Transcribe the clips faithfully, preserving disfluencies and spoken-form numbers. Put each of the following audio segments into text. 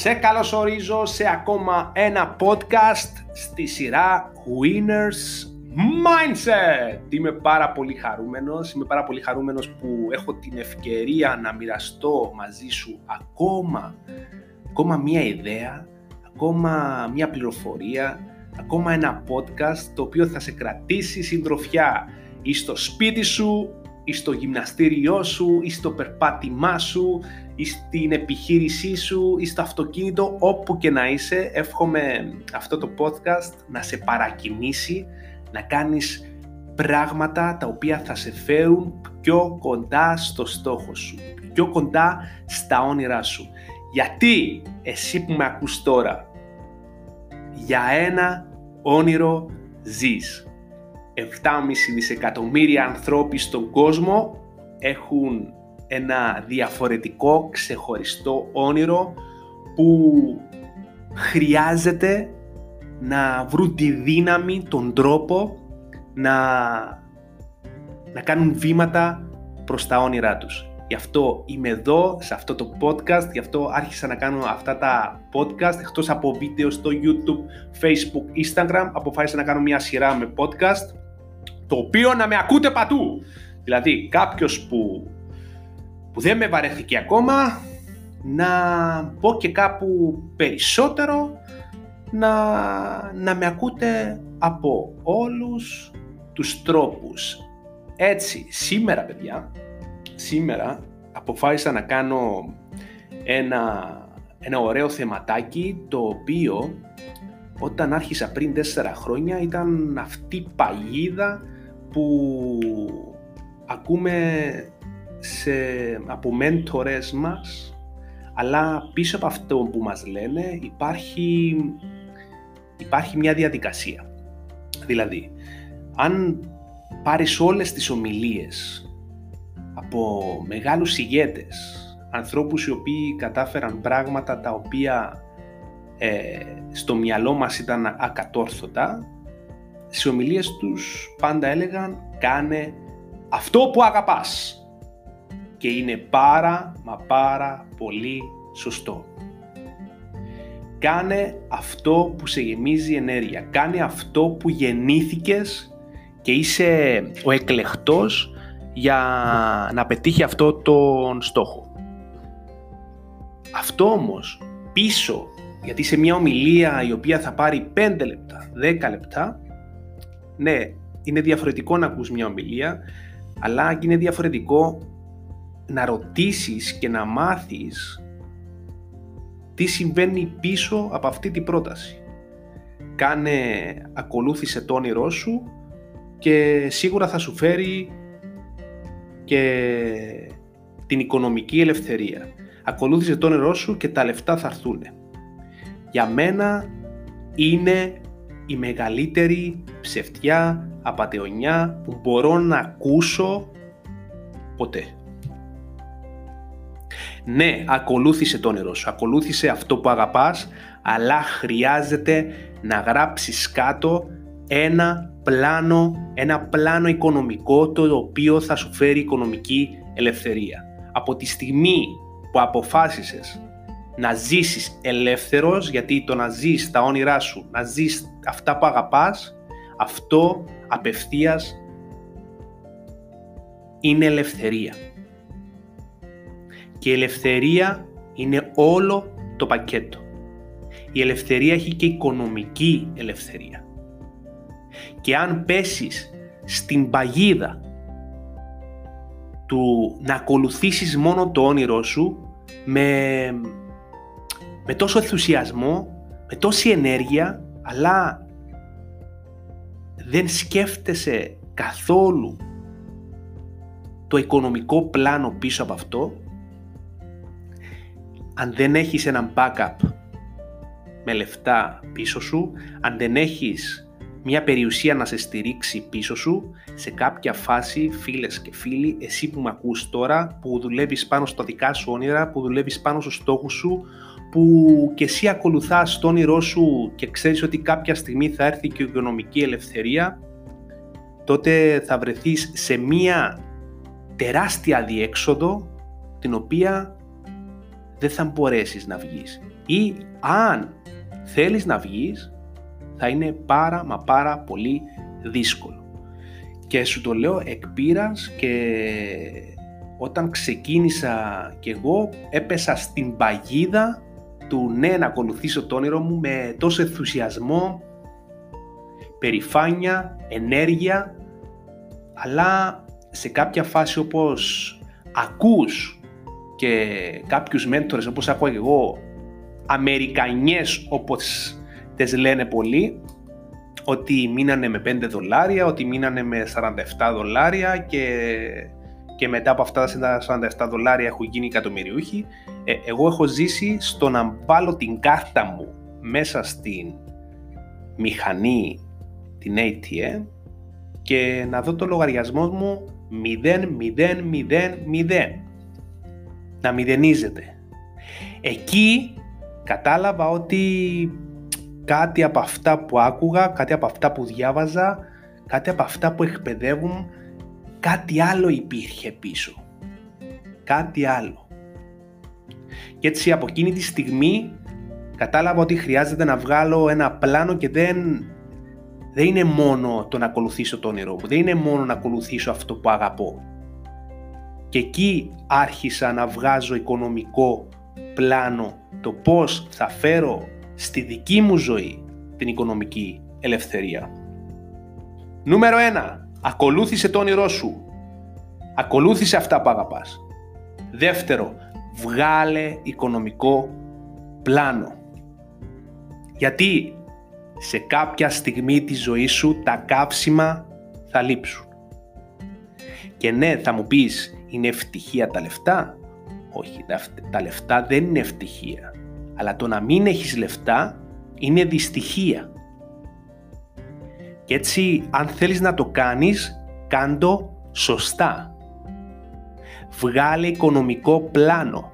Σε καλωσορίζω σε ακόμα ένα podcast στη σειρά Winners Mindset. Είμαι πάρα πολύ χαρούμενος, είμαι πάρα πολύ χαρούμενος που έχω την ευκαιρία να μοιραστώ μαζί σου ακόμα, ακόμα μία ιδέα, ακόμα μία πληροφορία, ακόμα ένα podcast το οποίο θα σε κρατήσει συντροφιά ή στο σπίτι σου, ή στο γυμναστήριό σου, ή στο περπάτημά σου, ή στην επιχείρησή σου, ή στο αυτοκίνητο, όπου και να είσαι. Εύχομαι αυτό το podcast να σε παρακινήσει, να κάνεις πράγματα τα οποία θα σε φέρουν πιο κοντά στο στόχο σου, πιο κοντά στα όνειρά σου. Γιατί εσύ που με ακούς τώρα, για ένα όνειρο ζεις. επτά κόμμα πέντε δισεκατομμύρια ανθρώποι στον κόσμο έχουν ένα διαφορετικό, ξεχωριστό όνειρο που χρειάζεται να βρουν τη δύναμη, τον τρόπο να, να κάνουν βήματα προς τα όνειρά τους. Γι' αυτό είμαι εδώ, σε αυτό το podcast, γι' αυτό άρχισα να κάνω αυτά τα podcast, εκτός από βίντεο στο YouTube, Facebook, Instagram, αποφάσισα να κάνω μια σειρά με podcast, το οποίο να με ακούτε πατού. Δηλαδή κάποιος που, που δεν με βαρέθηκε ακόμα, να πω και κάπου περισσότερο, να, να με ακούτε από όλους τους τρόπους. Έτσι, σήμερα παιδιά, σήμερα αποφάσισα να κάνω ένα, ένα ωραίο θεματάκι, το οποίο όταν άρχισα πριν τέσσερα χρόνια ήταν αυτή η παγίδα που ακούμε σε, από μέντορες μας, αλλά πίσω από αυτό που μας λένε υπάρχει, υπάρχει μια διαδικασία. Δηλαδή, αν πάρεις όλες τις ομιλίες από μεγάλους ηγέτες, ανθρώπους οι οποίοι κατάφεραν πράγματα τα οποία ε, στο μυαλό μας ήταν ακατόρθωτα, στις ομιλίες τους πάντα έλεγαν κάνε αυτό που αγαπάς, και είναι πάρα μα πάρα πολύ σωστό. Κάνε αυτό που σε γεμίζει ενέργεια, κάνε αυτό που γεννήθηκες και είσαι ο εκλεκτός για να πετύχει αυτό τον στόχο. Αυτό όμως πίσω, γιατί σε μια ομιλία η οποία θα πάρει πέντε λεπτά, δέκα λεπτά, ναι, είναι διαφορετικό να ακούς μια ομιλία, αλλά είναι διαφορετικό να ρωτήσεις και να μάθεις τι συμβαίνει πίσω από αυτή την πρόταση. Κάνε, ακολούθησε το όνειρό σου και σίγουρα θα σου φέρει και την οικονομική ελευθερία. Ακολούθησε το όνειρό σου και τα λεφτά θα έρθουν. Για μένα είναι η μεγαλύτερη ψευτιά, απατεωνιά που μπορώ να ακούσω ποτέ. Ναι, ακολούθησε το όνειρό σου, ακολούθησε αυτό που αγαπάς, αλλά χρειάζεται να γράψεις κάτω ένα πλάνο, ένα πλάνο οικονομικό, το οποίο θα σου φέρει οικονομική ελευθερία. Από τη στιγμή που αποφάσισες να ζήσεις ελεύθερος, γιατί το να ζεις τα όνειρά σου, να ζεις αυτά που αγαπάς, αυτό απευθείας είναι ελευθερία. Και η ελευθερία είναι όλο το πακέτο. Η ελευθερία έχει και οικονομική ελευθερία. Και αν πέσεις στην παγίδα του να ακολουθήσεις μόνο το όνειρό σου με, με τόσο ενθουσιασμό, με τόση ενέργεια, αλλά δεν σκέφτεσαι καθόλου το οικονομικό πλάνο πίσω από αυτό, αν δεν έχεις έναν backup με λεφτά πίσω σου, αν δεν έχεις μια περιουσία να σε στηρίξει πίσω σου, σε κάποια φάση, φίλες και φίλοι, εσύ που με ακούς τώρα, που δουλεύεις πάνω στα δικά σου όνειρα, που δουλεύεις πάνω στους στόχους σου, που και εσύ ακολουθάς το όνειρό σου και ξέρεις ότι κάποια στιγμή θα έρθει και η οικονομική ελευθερία, τότε θα βρεθείς σε μια τεράστια διέξοδο την οποία δεν θα μπορέσεις να βγεις. Ή αν θέλεις να βγεις, θα είναι πάρα μα πάρα πολύ δύσκολο. Και σου το λέω εκ πείρας, και όταν ξεκίνησα κι εγώ έπεσα στην παγίδα του ναι να ακολουθήσω το όνειρο μου με τόσο ενθουσιασμό, περηφάνεια, ενέργεια, αλλά σε κάποια φάση όπως ακούς και κάποιους μέντορες όπως ακούω και εγώ, Αμερικανιές όπως τις λένε πολλοί, ότι μείνανε με πέντε δολάρια, ότι μείνανε με σαράντα επτά δολάρια και, και μετά από αυτά τα σαράντα επτά δολάρια έχω γίνει εκατομμυριούχοι. Ε, εγώ έχω ζήσει στο να βάλω την κάρτα μου μέσα στην μηχανή, την έι τι εμ, και να δω το λογαριασμό μου μηδέν μηδέν μηδέν μηδέν, να μηδενίζεται. Εκεί κατάλαβα ότι κάτι από αυτά που άκουγα, κάτι από αυτά που διάβαζα, κάτι από αυτά που εκπαιδεύουν, κάτι άλλο υπήρχε πίσω. Κάτι άλλο. Και έτσι από εκείνη τη στιγμή κατάλαβα ότι χρειάζεται να βγάλω ένα πλάνο και δεν, δεν είναι μόνο το να ακολουθήσω το όνειρό μου, δεν είναι μόνο να ακολουθήσω αυτό που αγαπώ. Και εκεί άρχισα να βγάζω οικονομικό πλάνο, το πώς θα φέρω στη δική μου ζωή την οικονομική ελευθερία. Νούμερο ένα. Ακολούθησε το όνειρό σου. Ακολούθησε αυτά που αγαπάς. Δεύτερο. Βγάλε οικονομικό πλάνο. Γιατί σε κάποια στιγμή της ζωής σου τα κάψιμα θα λείψουν. Και ναι, θα μου πεις, είναι ευτυχία τα λεφτά? Όχι, τα, τα λεφτά δεν είναι ευτυχία. Αλλά το να μην έχεις λεφτά είναι δυστυχία. Και έτσι, αν θέλεις να το κάνεις, κάντο σωστά. Βγάλε οικονομικό πλάνο.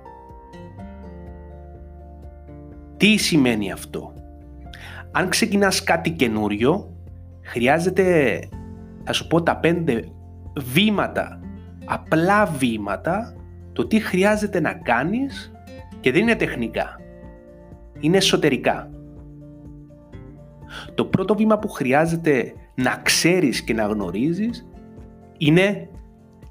Τι σημαίνει αυτό? Αν ξεκινάς κάτι καινούριο, χρειάζεται, θα σου πω τα πέντε βήματα, απλά βήματα, το τι χρειάζεται να κάνεις, και δεν είναι τεχνικά. Είναι εσωτερικά. Το πρώτο βήμα που χρειάζεται να ξέρεις και να γνωρίζεις είναι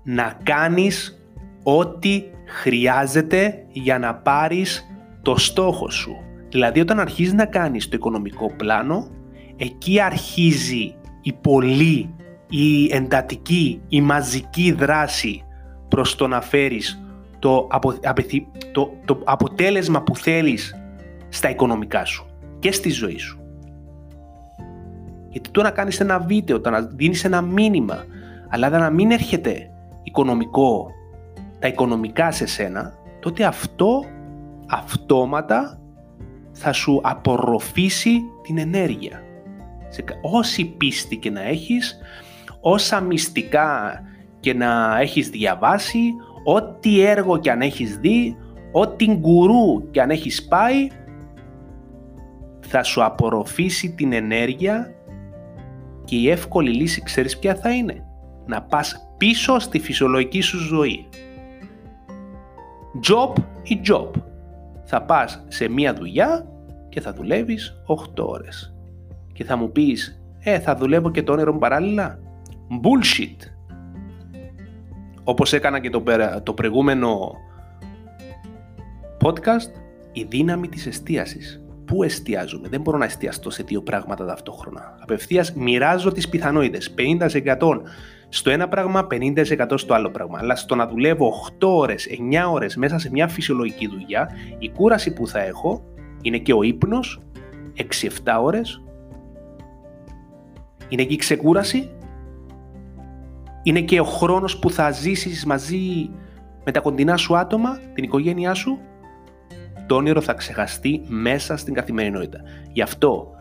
να κάνεις ό,τι χρειάζεται για να πάρεις το στόχο σου. Δηλαδή όταν αρχίζεις να κάνεις το οικονομικό πλάνο, εκεί αρχίζει η πολλή, η εντατική, η μαζική δράση προς το να φέρεις το, απο, απεθυ, το, το αποτέλεσμα που θέλεις στα οικονομικά σου και στη ζωή σου. Γιατί το να κάνεις ένα βίντεο, το να δίνεις ένα μήνυμα, αλλά να μην έρχεται οικονομικό, τα οικονομικά σε σένα, τότε αυτό αυτόματα θα σου απορροφήσει την ενέργεια. Όση πίστη και να έχεις, όσα μυστικά και να έχεις διαβάσει, ό,τι έργο και αν έχεις δει, ό,τι γκουρού και αν έχεις πάει, θα σου απορροφήσει την ενέργεια. Και η εύκολη λύση ξέρεις ποια θα είναι? Να πας πίσω στη φυσιολογική σου ζωή. Job ή job. Θα πας σε μία δουλειά και θα δουλεύεις οκτώ ώρες. Και θα μου πεις, ε, θα δουλεύω και το όνειρο μου παράλληλα. Bullshit. Όπως έκανα και το, το προηγούμενο podcast, η δύναμη της εστίασης. Πού εστιάζουμε? Δεν μπορώ να εστιαστώ σε δύο πράγματα ταυτόχρονα. Απευθείας μοιράζω τις πιθανότητες. πενήντα τοις εκατό στο ένα πράγμα, πενήντα τοις εκατό στο άλλο πράγμα. Αλλά στο να δουλεύω οκτώ ώρες, εννιά ώρες μέσα σε μια φυσιολογική δουλειά, η κούραση που θα έχω είναι και ο ύπνος, έξι επτά ώρες. Είναι και η ξεκούραση. Είναι και ο χρόνος που θα ζήσεις μαζί με τα κοντινά σου άτομα, την οικογένειά σου. Το όνειρο θα ξεχαστεί μέσα στην καθημερινότητα. Γι' αυτό,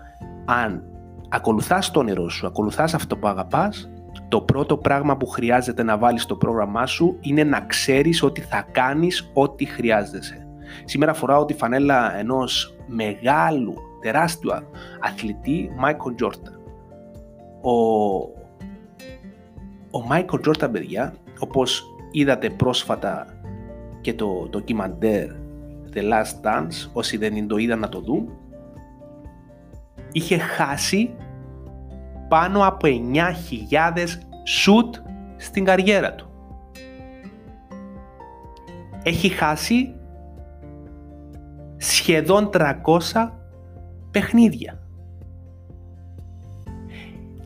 αν ακολουθάς το όνειρό σου, ακολουθάς αυτό που αγαπάς, το πρώτο πράγμα που χρειάζεται να βάλεις στο πρόγραμμά σου είναι να ξέρεις ότι θα κάνεις ό,τι χρειάζεσαι. Σήμερα φοράω τη φανέλα ενός μεγάλου, τεράστιου αθλητή, Michael Jordan. Ο, ο Michael Jordan, παιδιά, όπως είδατε πρόσφατα και το ντοκιμαντέρ The Last Dance, όσοι δεν το είδαν να το δουν, είχε χάσει πάνω από εννιά χιλιάδες shoot στην καριέρα του. Έχει χάσει σχεδόν τριακόσια παιχνίδια.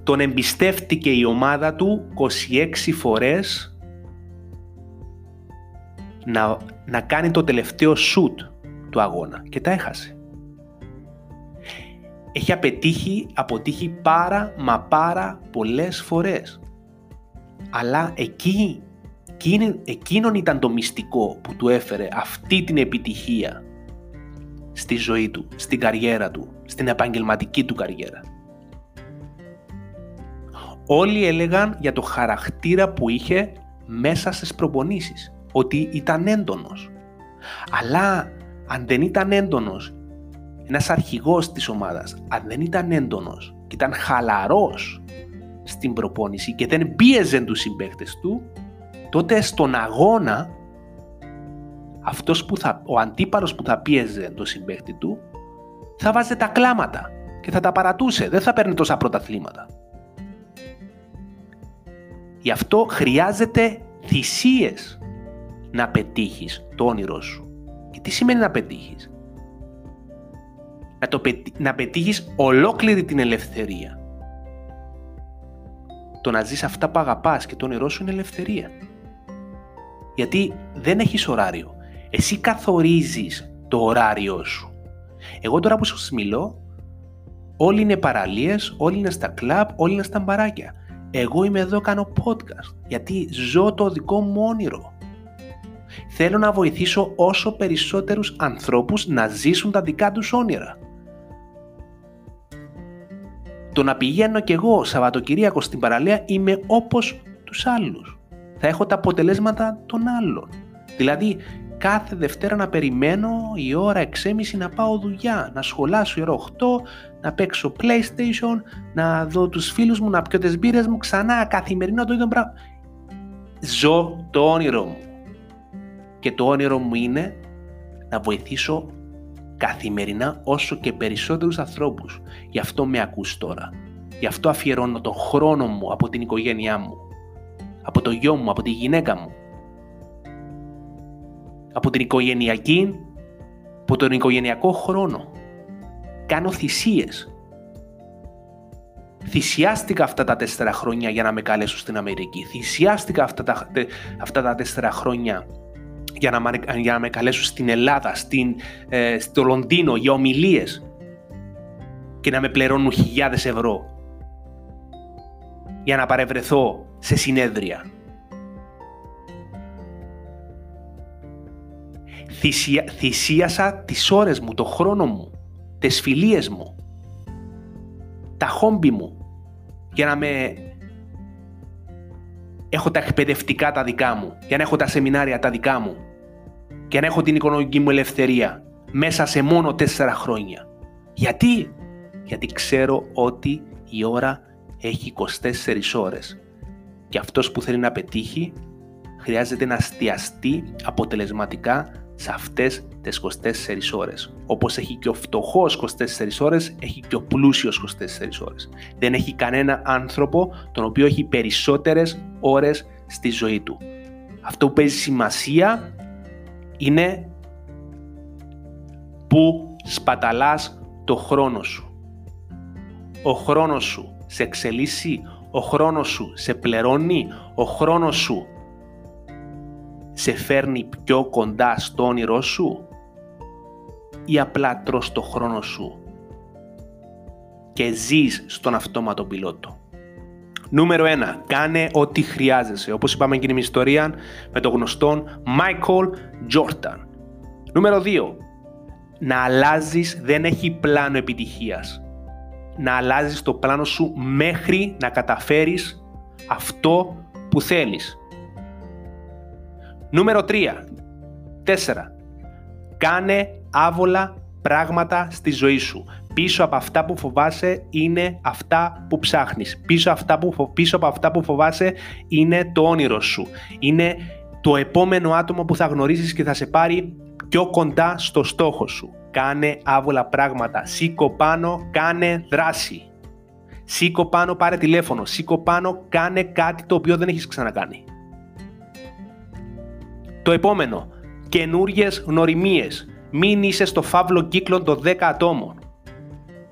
Τον εμπιστεύτηκε η ομάδα του είκοσι έξι φορές να, να κάνει το τελευταίο σουτ του αγώνα και τα έχασε. Έχει απετύχει, αποτύχει πάρα μα πάρα πολλές φορές. Αλλά εκεί, εκείνη, εκείνον ήταν το μυστικό που του έφερε αυτή την επιτυχία στη ζωή του, στην καριέρα του, στην επαγγελματική του καριέρα. Όλοι έλεγαν για το χαρακτήρα που είχε μέσα στις προπονήσεις, ότι ήταν έντονος. Αλλά αν δεν ήταν έντονος, ένας αρχηγός της ομάδας, αν δεν ήταν έντονος και ήταν χαλαρός στην προπόνηση και δεν πίεζε τους συμπαίκτες του, τότε στον αγώνα αυτός που θα, ο αντίπαλος που θα πίεζε τον συμπαίκτη του θα βάζε τα κλάματα και θα τα παρατούσε, δεν θα παίρνει τόσα πρωταθλήματα. Γι' αυτό χρειάζεται θυσίες να πετύχεις το όνειρό σου. Και τι σημαίνει να πετύχεις? Να, το πετύ... να πετύχεις ολόκληρη την ελευθερία. Το να ζεις αυτά που αγαπάς και το όνειρό σου είναι ελευθερία. Γιατί δεν έχεις ωράριο. Εσύ καθορίζεις το ωράριό σου. Εγώ τώρα που σας μιλώ, όλοι είναι παραλίες, όλοι είναι στα κλαμπ, όλοι είναι στα μπαράκια. Εγώ είμαι εδώ, κάνω podcast, γιατί ζω το δικό μου όνειρο. Θέλω να βοηθήσω όσο περισσότερους ανθρώπους να ζήσουν τα δικά τους όνειρα. Το να πηγαίνω κι εγώ Σαββατοκυριακό στην παραλία, είμαι όπως τους άλλους. Θα έχω τα αποτελέσματα των άλλων. Δηλαδή κάθε Δευτέρα να περιμένω η ώρα έξι και μισή να πάω δουλειά, να σχολάσω η ώρα οκτώ, να παίξω PlayStation, να δω τους φίλους μου, να πιω τις μπύρες μου, ξανά καθημερινά το ίδιο πράγμα. Ζω το όνειρό μου. Και το όνειρό μου είναι να βοηθήσω καθημερινά όσο και περισσότερους ανθρώπους. Γι' αυτό με ακούς τώρα. Γι' αυτό αφιερώνω τον χρόνο μου από την οικογένειά μου, από το γιο μου, από τη γυναίκα μου, από την οικογενειακή, από τον οικογενειακό χρόνο. Κάνω θυσίες. Θυσιάστηκα αυτά τα τέσσερα χρόνια για να με καλέσουν στην Αμερική. Θυσιάστηκα αυτά τα, αυτά τα τέσσερα χρόνια για να, για να με καλέσουν στην Ελλάδα, στην, ε, στο Λονδίνο για ομιλίες και να με πληρώνουν χιλιάδες ευρώ για να παρευρεθώ σε συνέδρια. Θυσια, θυσίασα τις ώρες μου, το χρόνο μου, τις φιλίες μου, τα χόμπι μου, για να με έχω τα εκπαιδευτικά τα δικά μου, για να έχω τα σεμινάρια τα δικά μου και να έχω την οικονομική μου ελευθερία μέσα σε μόνο τέσσερα χρόνια. Γιατί? Γιατί ξέρω ότι η ώρα έχει είκοσι τέσσερις ώρες και αυτός που θέλει να πετύχει χρειάζεται να εστιαστεί αποτελεσματικά σε αυτές τις είκοσι τέσσερις ώρες. Όπως έχει και ο φτωχός είκοσι τέσσερις ώρες, έχει και ο πλούσιος είκοσι τέσσερις ώρες. Δεν έχει κανένα άνθρωπο τον οποίο έχει περισσότερες ώρες στη ζωή του. Αυτό που παίζει σημασία είναι που σπαταλάς το χρόνο σου. Ο χρόνος σου σε εξελίσσει, ο χρόνος σου σε πληρώνει, ο χρόνος σου σε φέρνει πιο κοντά στο όνειρό σου ή απλά τρως το χρόνο σου και ζεις στον αυτόματο πιλότο. Νούμερο ένα. Κάνε ό,τι χρειάζεσαι. Όπως είπαμε και την ιστορία με τον γνωστό Michael Jordan. Νούμερο δύο. Να αλλάζεις, δεν έχει πλάνο επιτυχίας. Να αλλάζεις το πλάνο σου μέχρι να καταφέρεις αυτό που θέλεις. Νούμερο τρία. τέσσερα. Κάνε άβολα πράγματα στη ζωή σου. Πίσω από αυτά που φοβάσαι είναι αυτά που ψάχνεις. Πίσω, αυτά που φο... Πίσω από αυτά που φοβάσαι είναι το όνειρο σου. Είναι το επόμενο άτομο που θα γνωρίσεις και θα σε πάρει πιο κοντά στο στόχο σου. Κάνε άβολα πράγματα. Σήκω πάνω, κάνε δράση. Σήκω πάνω, πάρε τηλέφωνο. Σήκω πάνω, κάνε κάτι το οποίο δεν έχεις ξανακάνει. Το επόμενο. Καινούριες γνωριμίες. Μην είσαι στο φαύλο κύκλο των δέκα ατόμων.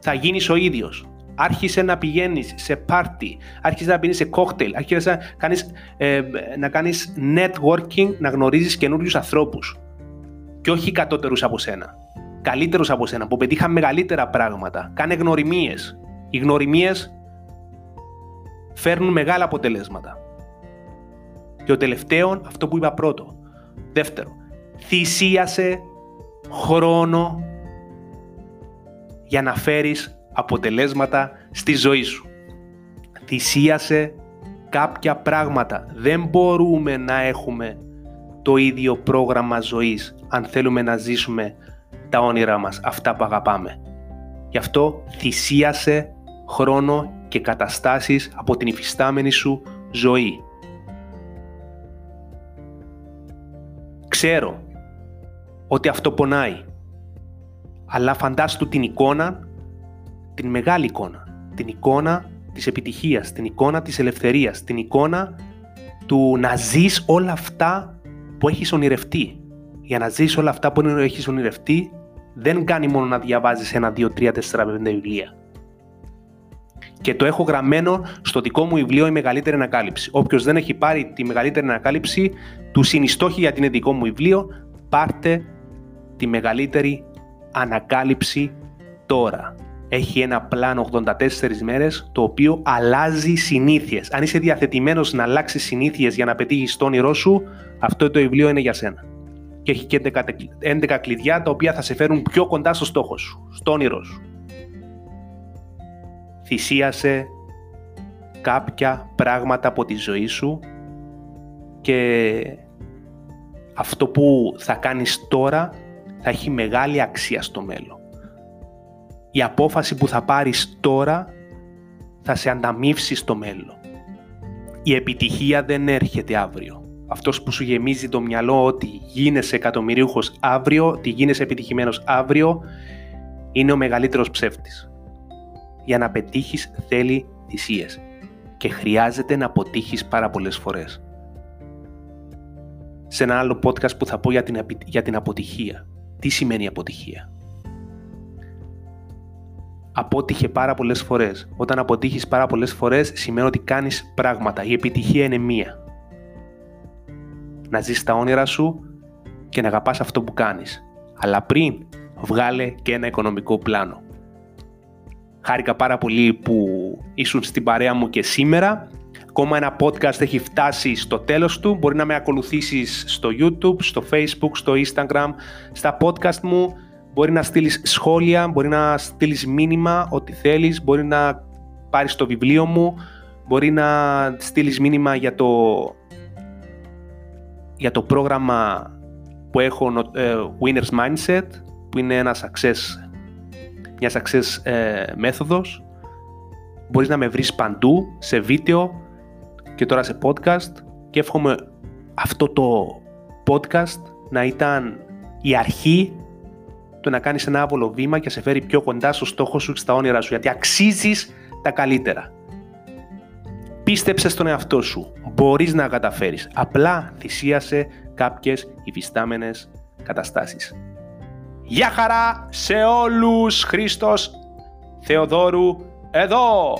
Θα γίνεις ο ίδιος. Άρχισε να πηγαίνεις σε πάρτι, άρχισε να πίνεις σε κόκτελ, άρχισε να κάνεις, ε, να κάνεις networking, να γνωρίζεις καινούριους ανθρώπους. Και όχι κατώτερους από σένα. Καλύτερους από σένα, που πετύχαν μεγαλύτερα πράγματα. Κάνε γνωριμίες. Οι γνωριμίες φέρνουν μεγάλα αποτελέσματα. Και ο τελευταίο, αυτό που είπα πρώτο. Δεύτερο, θυσίασε χρόνο για να φέρεις αποτελέσματα στη ζωή σου. Θυσίασε κάποια πράγματα. Δεν μπορούμε να έχουμε το ίδιο πρόγραμμα ζωής αν θέλουμε να ζήσουμε τα όνειρά μας, αυτά που αγαπάμε. Γι' αυτό θυσίασε χρόνο και καταστάσεις από την υφιστάμενη σου ζωή. Ξέρω ότι αυτό πονάει, αλλά φαντάσου την εικόνα, την μεγάλη εικόνα, την εικόνα της επιτυχίας, την εικόνα της ελευθερίας, την εικόνα του να ζεις όλα αυτά που έχεις ονειρευτεί. Για να ζεις όλα αυτά που έχεις ονειρευτεί, δεν κάνει μόνο να διαβάζεις ένα, δύο, τρία, τέσσερα, πέντε βιβλία. Και το έχω γραμμένο στο δικό μου βιβλίο «Η Μεγαλύτερη Ανακάλυψη». Όποιος δεν έχει πάρει τη Μεγαλύτερη Ανακάλυψη, του συνιστόχει γιατί είναι δικό μου βιβλίο. Πάρτε τη Μεγαλύτερη Ανακάλυψη τώρα. Έχει ένα πλάνο ογδόντα τέσσερις μέρες, το οποίο αλλάζει συνήθειες. Αν είσαι διαθετημένος να αλλάξεις συνήθειες για να πετύχεις το όνειρό σου, αυτό το βιβλίο είναι για σένα. Και έχει και έντεκα κλειδιά τα οποία θα σε φέρουν πιο κοντά στο στόχο σου, στο όνειρό σου. Θυσίασε κάποια πράγματα από τη ζωή σου και αυτό που θα κάνεις τώρα θα έχει μεγάλη αξία στο μέλλον. Η απόφαση που θα πάρεις τώρα θα σε ανταμείψει στο μέλλον. Η επιτυχία δεν έρχεται αύριο. Αυτός που σου γεμίζει το μυαλό ότι γίνεσαι εκατομμυρίουχος αύριο, ότι γίνεσαι επιτυχημένος αύριο, είναι ο μεγαλύτερος ψεύτης. Για να πετύχεις θέλει θυσίες και χρειάζεται να αποτύχεις πάρα πολλές φορές. Σε ένα άλλο podcast που θα πω για την, για την αποτυχία. Τι σημαίνει αποτυχία? Απότυχε πάρα πολλές φορές. Όταν αποτύχεις πάρα πολλές φορές, σημαίνει ότι κάνεις πράγματα. Η επιτυχία είναι μία. Να ζεις τα όνειρα σου και να αγαπάς αυτό που κάνεις. Αλλά πριν, βγάλε και ένα οικονομικό πλάνο. Χάρηκα πάρα πολύ που ήσουν στην παρέα μου και σήμερα. Ακόμα ένα podcast έχει φτάσει στο τέλος του. Μπορεί να με ακολουθήσεις στο YouTube, στο Facebook, στο Instagram, στα podcast μου. Μπορεί να στείλεις σχόλια, μπορεί να στείλεις μήνυμα, ό,τι θέλεις. Μπορεί να πάρεις το βιβλίο μου, μπορεί να στείλεις μήνυμα για το, για το πρόγραμμα που έχω, uh, Winner's Mindset, που είναι ένα success, μια success uh, μέθοδος. Μπορείς να με βρεις παντού, σε βίντεο και τώρα σε podcast. Και εύχομαι αυτό το podcast να ήταν η αρχή του να κάνεις ένα άβολο βήμα και σε φέρει πιο κοντά στο στόχο σου και στα όνειρά σου, γιατί αξίζεις τα καλύτερα. Πίστεψε στον εαυτό σου, μπορείς να καταφέρεις, απλά θυσίασε κάποιες υφιστάμενες καταστάσεις. Γεια χαρά σε όλους, Χρήστος Θεοδόρου εδώ!